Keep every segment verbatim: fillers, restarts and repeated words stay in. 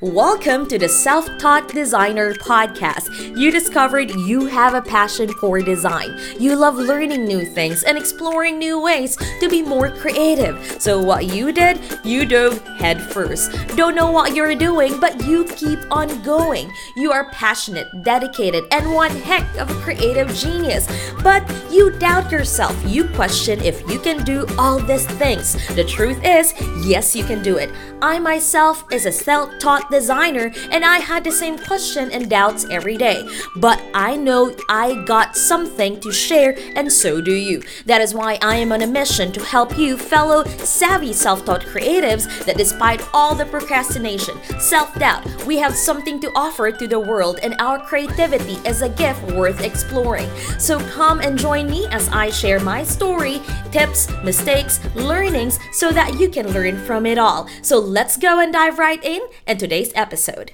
Welcome to the Self-Taught Designer Podcast. You discovered you have a passion for design. You love learning new things and exploring new ways to be more creative. So what you did, you dove head first. Don't know what you're doing, but you keep on going. You are passionate, dedicated, and one heck of a creative genius. But you doubt yourself. You question if you can do all these things. The truth is, yes, you can do it. I myself is a self-taught designer, and I had the same question and doubts every day. But I know I got something to share, and so do you. That is why I am on a mission to help you, fellow savvy self-taught creatives, that despite all the procrastination, self-doubt, we have something to offer to the world, and our creativity is a gift worth exploring. So come and join me as I share my story, tips, mistakes, learnings, so that you can learn from it all. So let's go and dive right in in today's episode.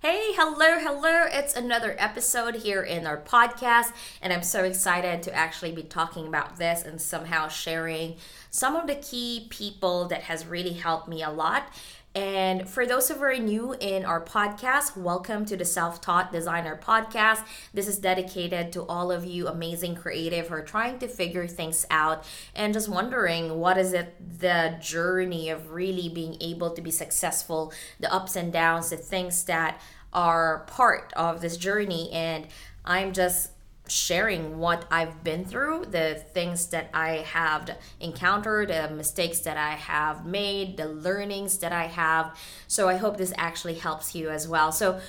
Hey, hello, hello. It's another episode here in our podcast, and I'm so excited to actually be talking about this and somehow sharing some of the key people that has really helped me a lot. And for those who are new in our podcast, welcome to the Self-Taught Designer Podcast. This is dedicated to all of you amazing creative who are trying to figure things out and just wondering what is it, the journey of really being able to be successful, the ups and downs, the things that are part of this journey. And I'm just sharing what I've been through, the things that I have encountered, the mistakes that I have made, the learnings that I have. So I hope this actually helps you as well. So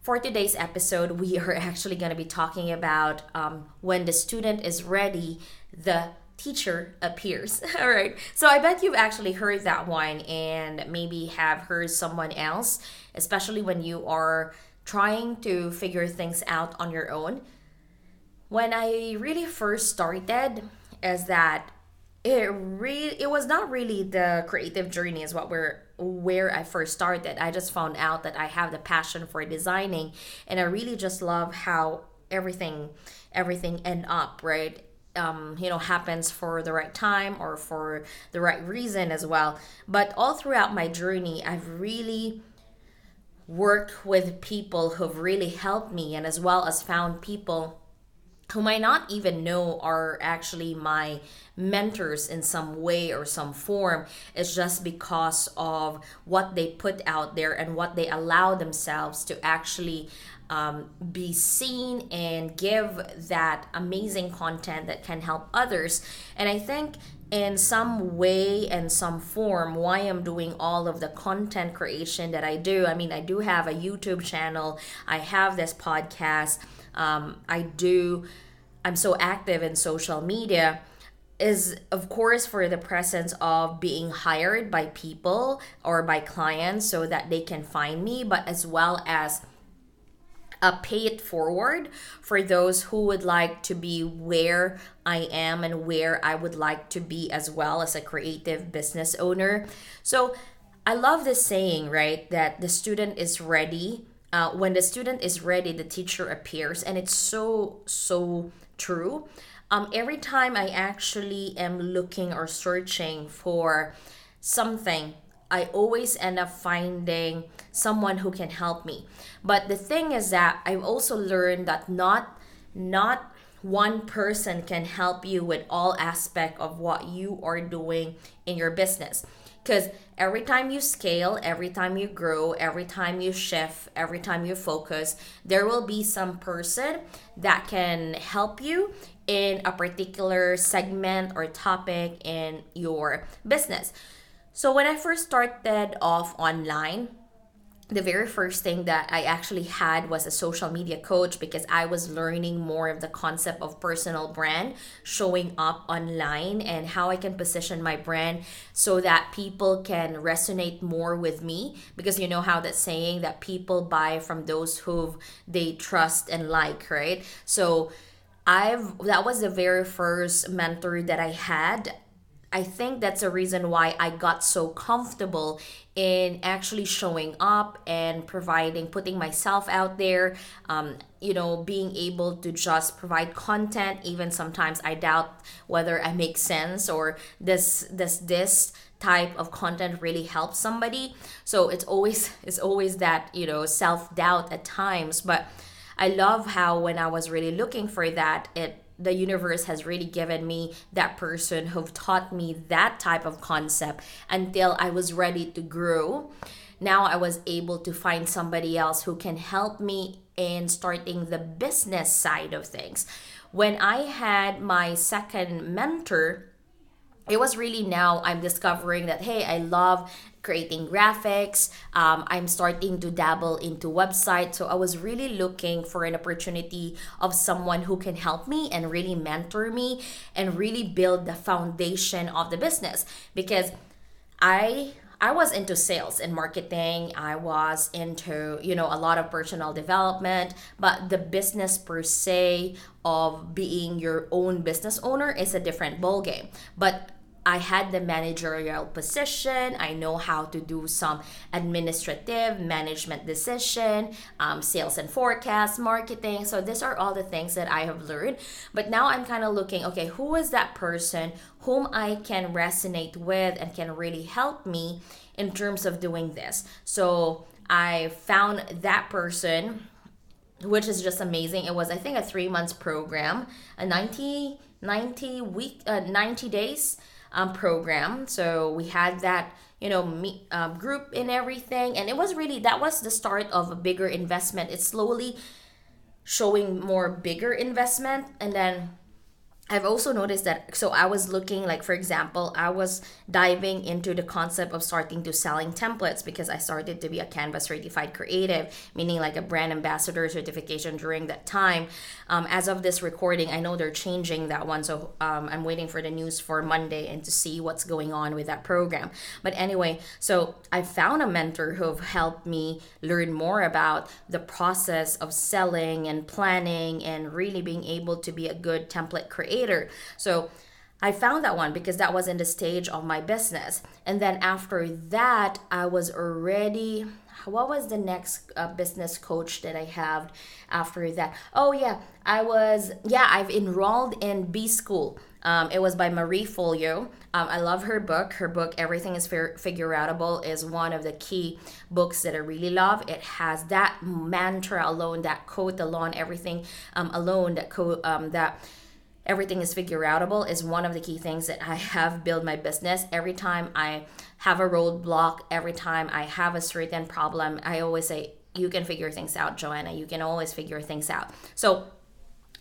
for today's episode, we are actually going to be talking about um, when the student is ready, the teacher appears. All right. So I bet you've actually heard that one and maybe have heard someone else, especially when you are trying to figure things out on your own. When I really first started is that it really it was not really the creative journey is what we're where I first started. I just found out that I have the passion for designing, and I really just love how everything everything end up right um you know happens for the right time or for the right reason as well. But all throughout my journey, I've really worked with people who've really helped me, and as well as found people who might not even know are actually my mentors in some way or some form. It's just because of what they put out there and what they allow themselves to actually um, be seen and give that amazing content that can help others. And I think in some way and some form, why I'm doing all of the content creation that I do. I mean, I do have a YouTube channel. I have this podcast. Um, I do, I'm so active in social media is of course for the presence of being hired by people or by clients so that they can find me, but as well as a pay it forward for those who would like to be where I am and where I would like to be as well as a creative business owner. So I love this saying, right, that the student is ready. Uh, when the student is ready, the teacher appears, and it's so, so true. Um, every time I actually am looking or searching for something, I always end up finding someone who can help me. But the thing is that I've also learned that not, not one person can help you with all aspect of what you are doing in your business. Because every time you scale, every time you grow, every time you shift, every time you focus, there will be some person that can help you in a particular segment or topic in your business. So when I first started off online, the very first thing that I actually had was a social media coach because I was learning more of the concept of personal brand, showing up online and how I can position my brand so that people can resonate more with me. Because you know how that saying that people buy from those who they trust and like, right? So I've that was the very first mentor that I had. I think that's a reason why I got so comfortable in actually showing up and providing, putting myself out there, um, you know, being able to just provide content. Even sometimes I doubt whether I make sense or does, does this type of content really helps somebody. So it's always it's always that, you know, self-doubt at times. But I love how when I was really looking for that, it the universe has really given me that person who taught me that type of concept until I was ready to grow. Now I was able to find somebody else who can help me in starting the business side of things. When I had my second mentor, it was really now I'm discovering that, hey, I love creating graphics. Um, I'm starting to dabble into websites. So I was really looking for an opportunity of someone who can help me and really mentor me and really build the foundation of the business, because I I was into sales and marketing. I was into, you know, a lot of personal development, but the business per se of being your own business owner is a different ballgame. But I had the managerial position. I know how to do some administrative management decision, um, sales and forecast, marketing. So these are all the things that I have learned. But now I'm kind of looking, okay, who is that person whom I can resonate with and can really help me in terms of doing this? So I found that person, which is just amazing. It was, I think, a three months program, a ninety, ninety week, uh, ninety days. Um, program. So we had that, you know, meet, uh, group and everything. And it was really, that was the start of a bigger investment. It's slowly showing more bigger investment. And then I've also noticed that, so I was looking, like, for example, I was diving into the concept of starting to selling templates, because I started to be a Canva certified creative, meaning like a brand ambassador certification during that time. Um, as of this recording, I know they're changing that one. So um, I'm waiting for the news for Monday and to see what's going on with that program. But anyway, so I found a mentor who helped me learn more about the process of selling and planning and really being able to be a good template creator. So I found that one because that was in the stage of my business. And then after that, I was already, what was the next uh, business coach that I have after that? Oh yeah, I was, yeah, I've enrolled in B School. Um, it was by Marie Forleo. Um, I love her book. Her book, Everything is Figure Outable, is one of the key books that I really love. It has that mantra alone, that quote alone, everything um, alone, that quote, um, that Everything is figure outable is one of the key things that I have built my business. Every time I have a roadblock, every time I have a certain problem, I always say, you can figure things out, Joanna. You can always figure things out. So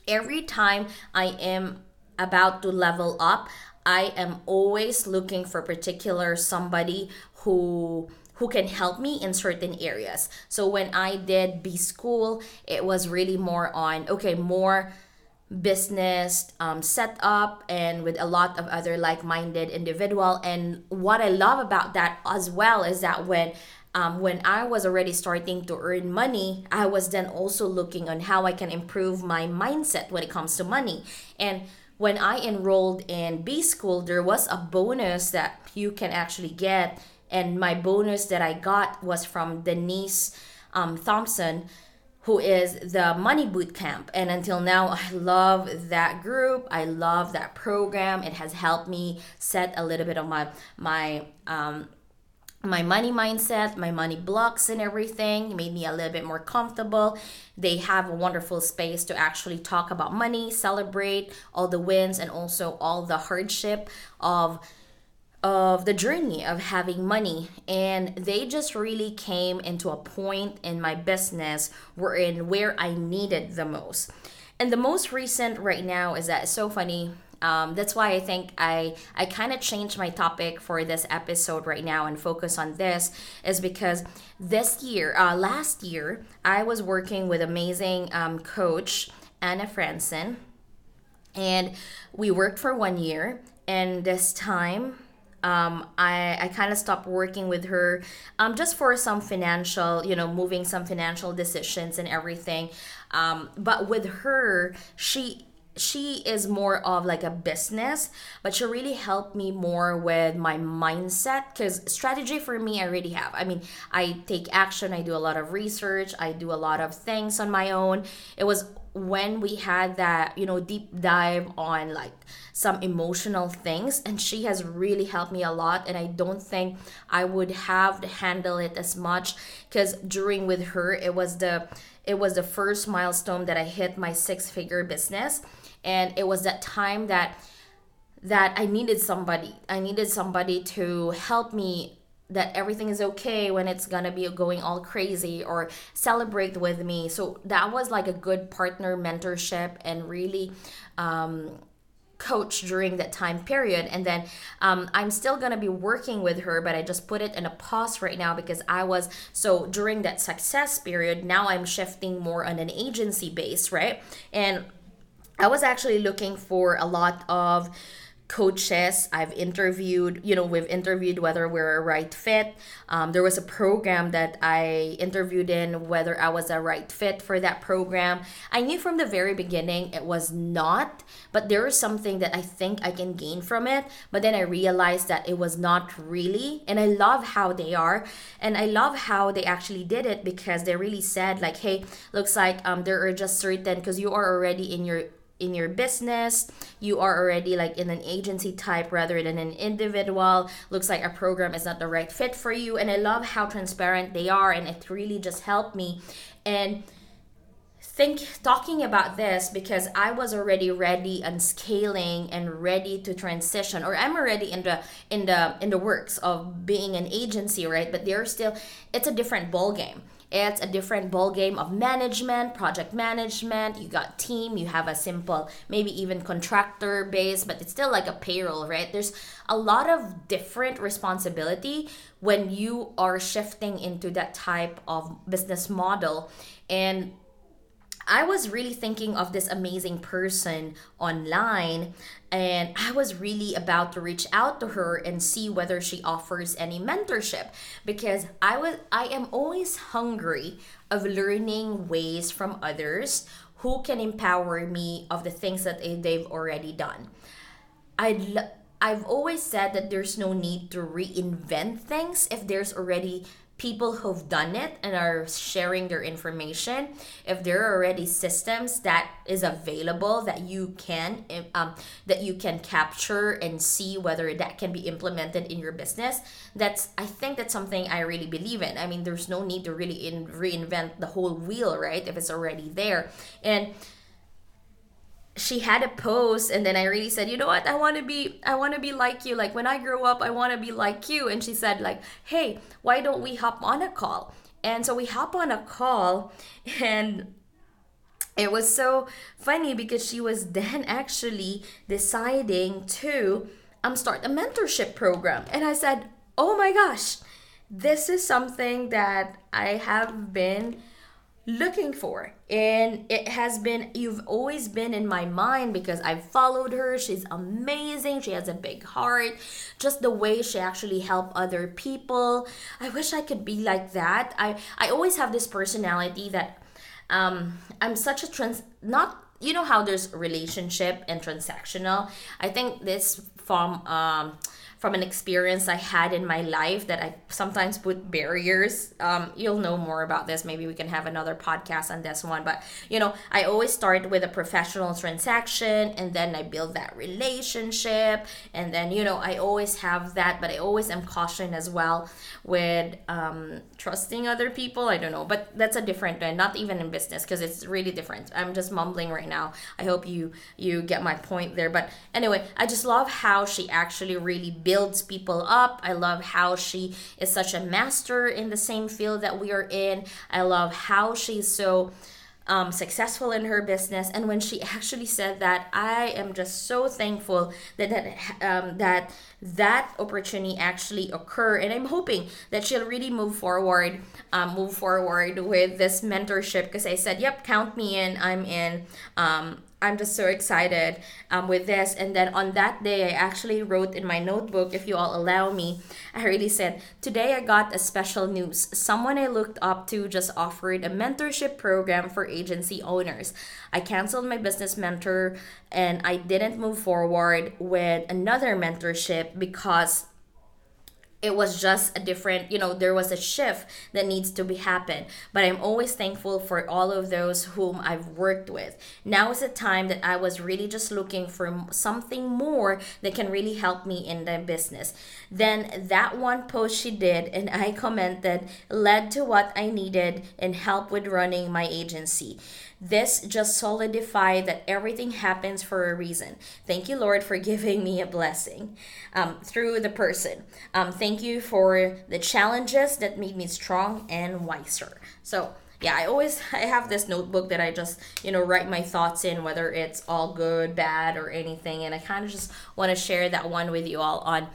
every time I am about to level up, I am always looking for particular somebody who who can help me in certain areas. So when I did B School, it was really more on, okay, more business um, set up, and with a lot of other like-minded individual. And what I love about that as well is that when um, when I was already starting to earn money, I was then also looking on how I can improve my mindset when it comes to money. And when I enrolled in B School, there was a bonus that you can actually get, and my bonus that I got was from Denise um, Thompson, who is the Money Bootcamp. And until now, I love that group. I love that program. It has helped me set a little bit of my my um, my money mindset, my money blocks and everything. It made me a little bit more comfortable. They have a wonderful space to actually talk about money, celebrate all the wins and also all the hardship of of the journey of having money. And they just really came into a point in my business wherein where I needed the most. And the most recent right now is that it's so funny. Um, that's why I think I, I kind of changed my topic for this episode right now and focus on this, is because this year, uh, last year, I was working with amazing um, coach, Anna Franson, and we worked for one year. And this time, Um, I, I kind of stopped working with her um, just for some financial, you know, moving some financial decisions and everything. Um, but with her, she she is more of like a business, but she really helped me more with my mindset, because strategy for me, I already have. I mean, I take action. I do a lot of research. I do a lot of things on my own. It was when we had that, you know, deep dive on like some emotional things, and she has really helped me a lot. And I don't think I would have to handle it as much, because during with her, it was the it was the first milestone that I hit my six-figure business, and it was that time that that I needed somebody. I needed somebody to help me that everything is okay when it's gonna be going all crazy, or celebrate with me. So that was like a good partner mentorship and really um, coach during that time period. And then um, I'm still gonna be working with her, but I just put it in a pause right now, because I was, so during that success period, now I'm shifting more on an agency base, right? And I was actually looking for a lot of coaches. I've interviewed, you know, we've interviewed whether we're a right fit. Um, there was a program that I interviewed in, whether I was a right fit for that program. I knew from the very beginning it was not, but there is something that I think I can gain from it. But then I realized that it was not really. And I love how they are. And I love how they actually did it, because they really said like, hey, looks like um, there are just certain, because you are already in your in your business, you are already like in an agency type rather than an individual. Looks like a program is not the right fit for you. And I love how transparent they are, and it really just helped me. And think talking about this, because I was already ready and scaling and ready to transition, or I'm already in the in the in the works of being an agency, right? But they're still, it's a different ball game. It's a different ball game of management, project management. You got team, you have a simple, maybe even contractor base, but it's still like a payroll, right? There's a lot of different responsibility when you are shifting into that type of business model. And I was really thinking of this amazing person online, and I was really about to reach out to her and see whether she offers any mentorship, because I was I am always hungry of learning ways from others who can empower me of the things that they've already done. I'd l- I've always said that there's no need to reinvent things if there's already people who've done it and are sharing their information. If there are already systems that is available that you can um, that you can capture and see whether that can be implemented in your business, that's I think that's something I really believe in. I mean, there's no need to really in, reinvent the whole wheel, right? If it's already there. And she had a post, and then I really said, you know what, I want to be I want to be like you. Like when I grow up, I want to be like you. And she said like, hey, why don't we hop on a call? And so we hop on a call, and it was so funny because she was then actually deciding to um start a mentorship program. And I said, oh my gosh, this is something that I have been looking for, and it has been you've always been in my mind, because I've followed her. She's amazing, she has a big heart, just the way she actually helped other people. I wish I could be like that. I I always have this personality that um I'm such a trans not you know how there's relationship and transactional. I think this from um from an experience I had in my life that I sometimes put barriers. Um, you'll know more about this. Maybe we can have another podcast on this one. But, you know, I always start with a professional transaction, and then I build that relationship. And then, you know, I always have that, but I always am cautioned as well with um, trusting other people. I don't know, but that's a different, not even in business, because it's really different. I'm just mumbling right now. I hope you, you get my point there. But anyway, I just love how she actually really built builds people up. I love how she is such a master in the same field that we are in. I love how she's so um, successful in her business. And when she actually said that, I am just so thankful that that, um, that that opportunity actually occur. And I'm hoping that she'll really move forward, um, move forward with this mentorship, because I said, yep, count me in. I'm in. Um, I'm just so excited um, with this. And then on that day, I actually wrote in my notebook, if you all allow me, I really said, today I got a special news. Someone I looked up to just offered a mentorship program for agency owners. I canceled my business mentor, and I didn't move forward with another mentorship because it was just a different, you know, there was a shift that needs to be happened. But I'm always thankful for all of those whom I've worked with. Now is a time that I was really just looking for something more that can really help me in the business. Then that one post she did and I commented led to what I needed and help with running my agency. This just solidified that everything happens for a reason. Thank you, Lord, for giving me a blessing um, through the person. Um, thank you for the challenges that made me strong and wiser. So yeah, I always I have this notebook that I just, you know, write my thoughts in, whether it's all good, bad, or anything. And I kind of just want to share that one with you all on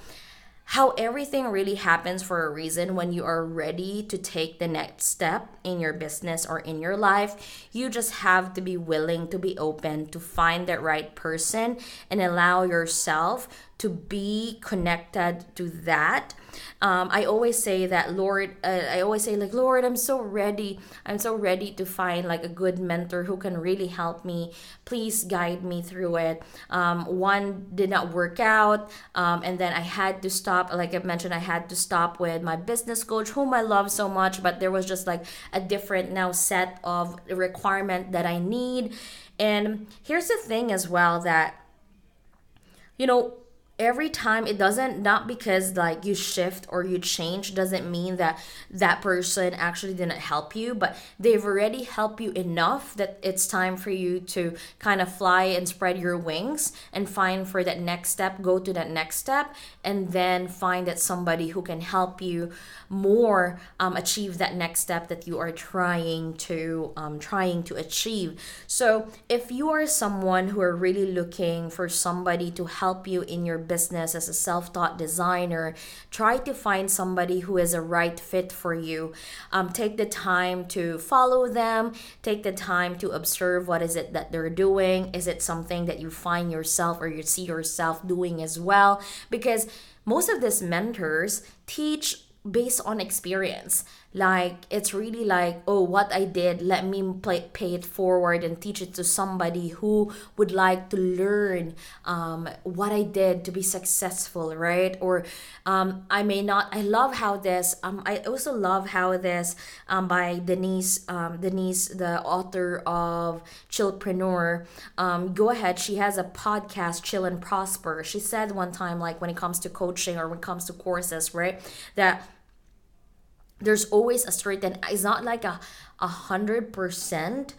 how everything really happens for a reason. When you are ready to take the next step in your business or in your life, you just have to be willing to be open to find that right person and allow yourself to be connected to that. Um, I always say that, Lord, uh, I always say like, Lord, I'm so ready. I'm so ready to find like a good mentor who can really help me. Please guide me through it. Um, one did not work out. Um, and then I had to stop. Like I mentioned, I had to stop with my business coach, whom I love so much, but there was just like a different now set of requirement that I need. And here's the thing as well that, you know, every time it doesn't, not because like you shift or you change doesn't mean that that person actually didn't help you, but they've already helped you enough that it's time for you to kind of fly and spread your wings and find for that next step, go to that next step, and then find that somebody who can help you more um, achieve that next step that you are trying to um, trying to achieve. So if you are someone who are really looking for somebody to help you in your business as a self-taught designer, try to find somebody who is a right fit for you. Um, take the time to follow them. Take the time to observe what is it that they're doing. Is it something that you find yourself or you see yourself doing as well? Because most of these mentors teach based on experience. Like it's really like, oh, what I did, let me play, pay it forward and teach it to somebody who would like to learn um, what I did to be successful, right? Or um, I may not. I love how this. Um, I also love how this um, by Denise, um, Denise, the author of Chillpreneur. Um, go ahead. She has a podcast, Chill and Prosper. She said one time, like when it comes to coaching or when it comes to courses, right, that there's always a certain, it's not like a a hundred percent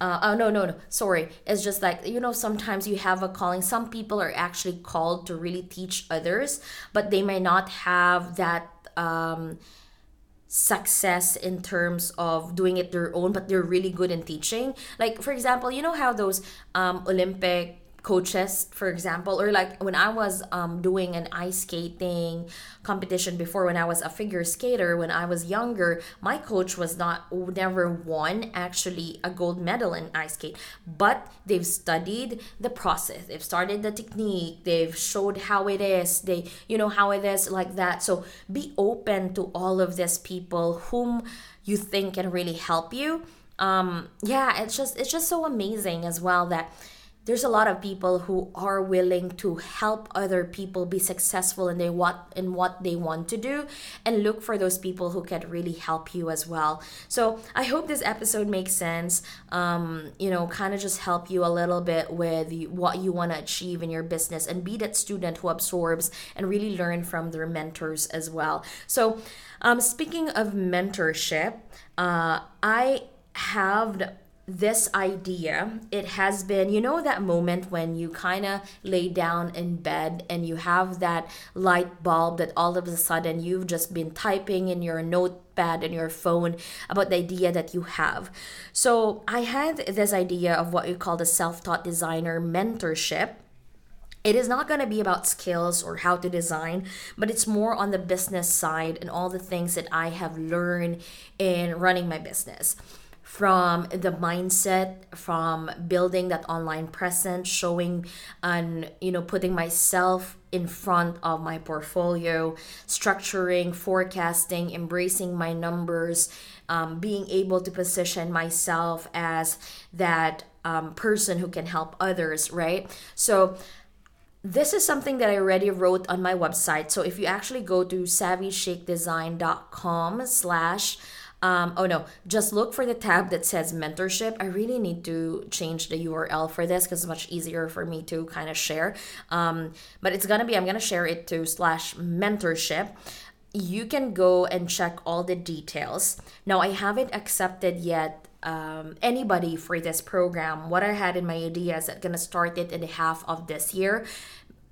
Uh, oh, no, no, no. Sorry. It's just like, you know, sometimes you have a calling. Some people are actually called to really teach others, but they may not have that um, success in terms of doing it their own, but they're really good in teaching. Like, for example, you know how those um, Olympic coaches, for example, or like when I was um doing an ice skating competition before, when I was a figure skater, when I was younger, my coach was not never won actually a gold medal in ice skate, but they've studied the process, they've started the technique, they've showed how it is, they, you know, how it is like that. So be open to all of these people whom you think can really help you. Um yeah, it's just it's just so amazing as well that there's a lot of people who are willing to help other people be successful in they what in what they want to do, and look for those people who can really help you as well. So I hope this episode makes sense. Um, you know, kind of just help you a little bit with what you want to achieve in your business, and be that student who absorbs and really learn from their mentors as well. So, um, speaking of mentorship, uh, I have. The, this idea, it has been, you know, that moment when you kind of lay down in bed and you have that light bulb that all of a sudden you've just been typing in your notepad and your phone about the idea that you have. So I had this idea of what you call the self-taught designer mentorship. It is not going to be about skills or how to design, but it's more on the business side and all the things that I have learned in running my business. From the mindset, from building that online presence, showing and, you know, putting myself in front of my portfolio, structuring, forecasting, embracing my numbers, um, being able to position myself as that um, person who can help others, right? So This is something that I already wrote on my website. So if you actually go to savvyshakedesign.com slash, um, oh no, just look for the tab that says mentorship. I really need to change the U R L for this because it's much easier for me to kind of share. Um, but it's going to be, I'm going to share it to slash mentorship. You can go and check all the details. Now, I haven't accepted yet Um, anybody for this program. What I had in my idea is that I'm gonna start it in the half of this year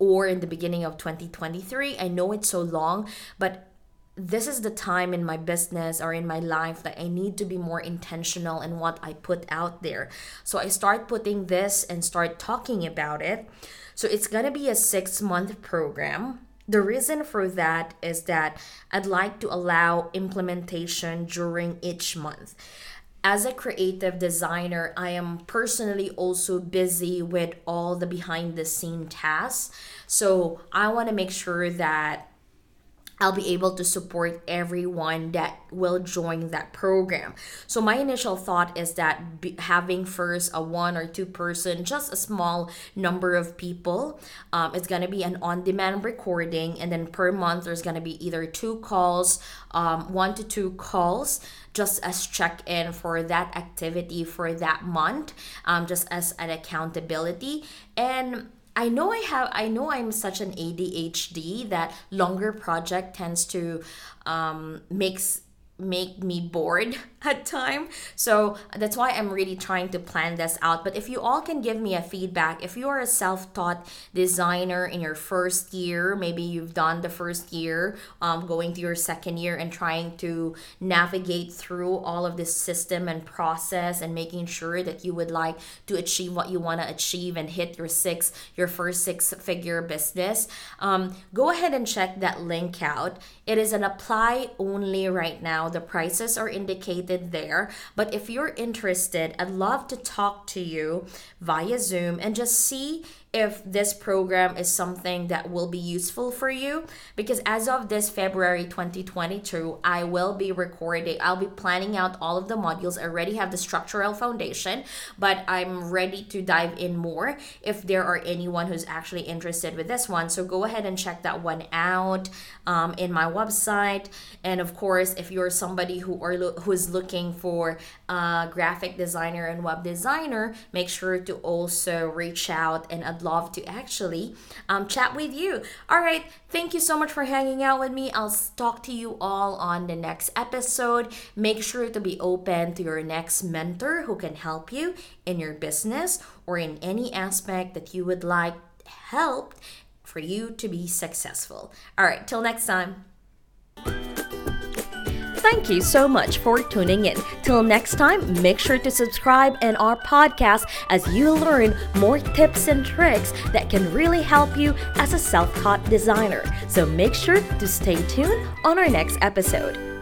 or in the beginning of twenty twenty-three. I know it's so long, but this is the time in my business or in my life that I need to be more intentional in what I put out there. So I start putting this and start talking about it. So it's gonna be a six-month program. The reason for that is that I'd like to allow implementation during each month. As a creative designer, I am personally also busy with all the behind the scene tasks. So I want to make sure that I'll be able to support everyone that will join that program. So my initial thought is that be, having first a one or two person, just a small number of people, um, it's going to be an on-demand recording. And then per month, there's going to be either two calls, um, one to two calls, just as check-in for that activity for that month, um, just as an accountability. And I know I have, I know I'm such an A D H D that longer project tends to um, makes make me bored at time. So that's why I'm really trying to plan this out. But if you all can give me a feedback, if you are a self-taught designer in your first year, maybe you've done the first year, um, going to your second year and trying to navigate through all of this system and process and making sure that you would like to achieve what you want to achieve and hit your six, your first six-figure business, um, go ahead and check that link out. It is an apply only right now. The prices are indicated there, but if you're interested, I'd love to talk to you via Zoom and just see if this program is something that will be useful for you. Because as of this February twenty twenty-two, I will be recording, I'll be planning out all of the modules. I already have the structural foundation, but I'm ready to dive in more if there are anyone who's actually interested with this one. So go ahead and check that one out um, in my website. And of course, if you're somebody who are lo- who is looking for a graphic designer and web designer, make sure to also reach out, and I'd love to actually um, chat with you. All right. Thank you so much for hanging out with me. I'll talk to you all on the next episode. Make sure to be open to your next mentor who can help you in your business or in any aspect that you would like helped for you to be successful. All right. Till next time. Thank you so much for tuning in. Till next time, make sure to subscribe and our podcast as you learn more tips and tricks that can really help you as a self-taught designer. So make sure to stay tuned on our next episode.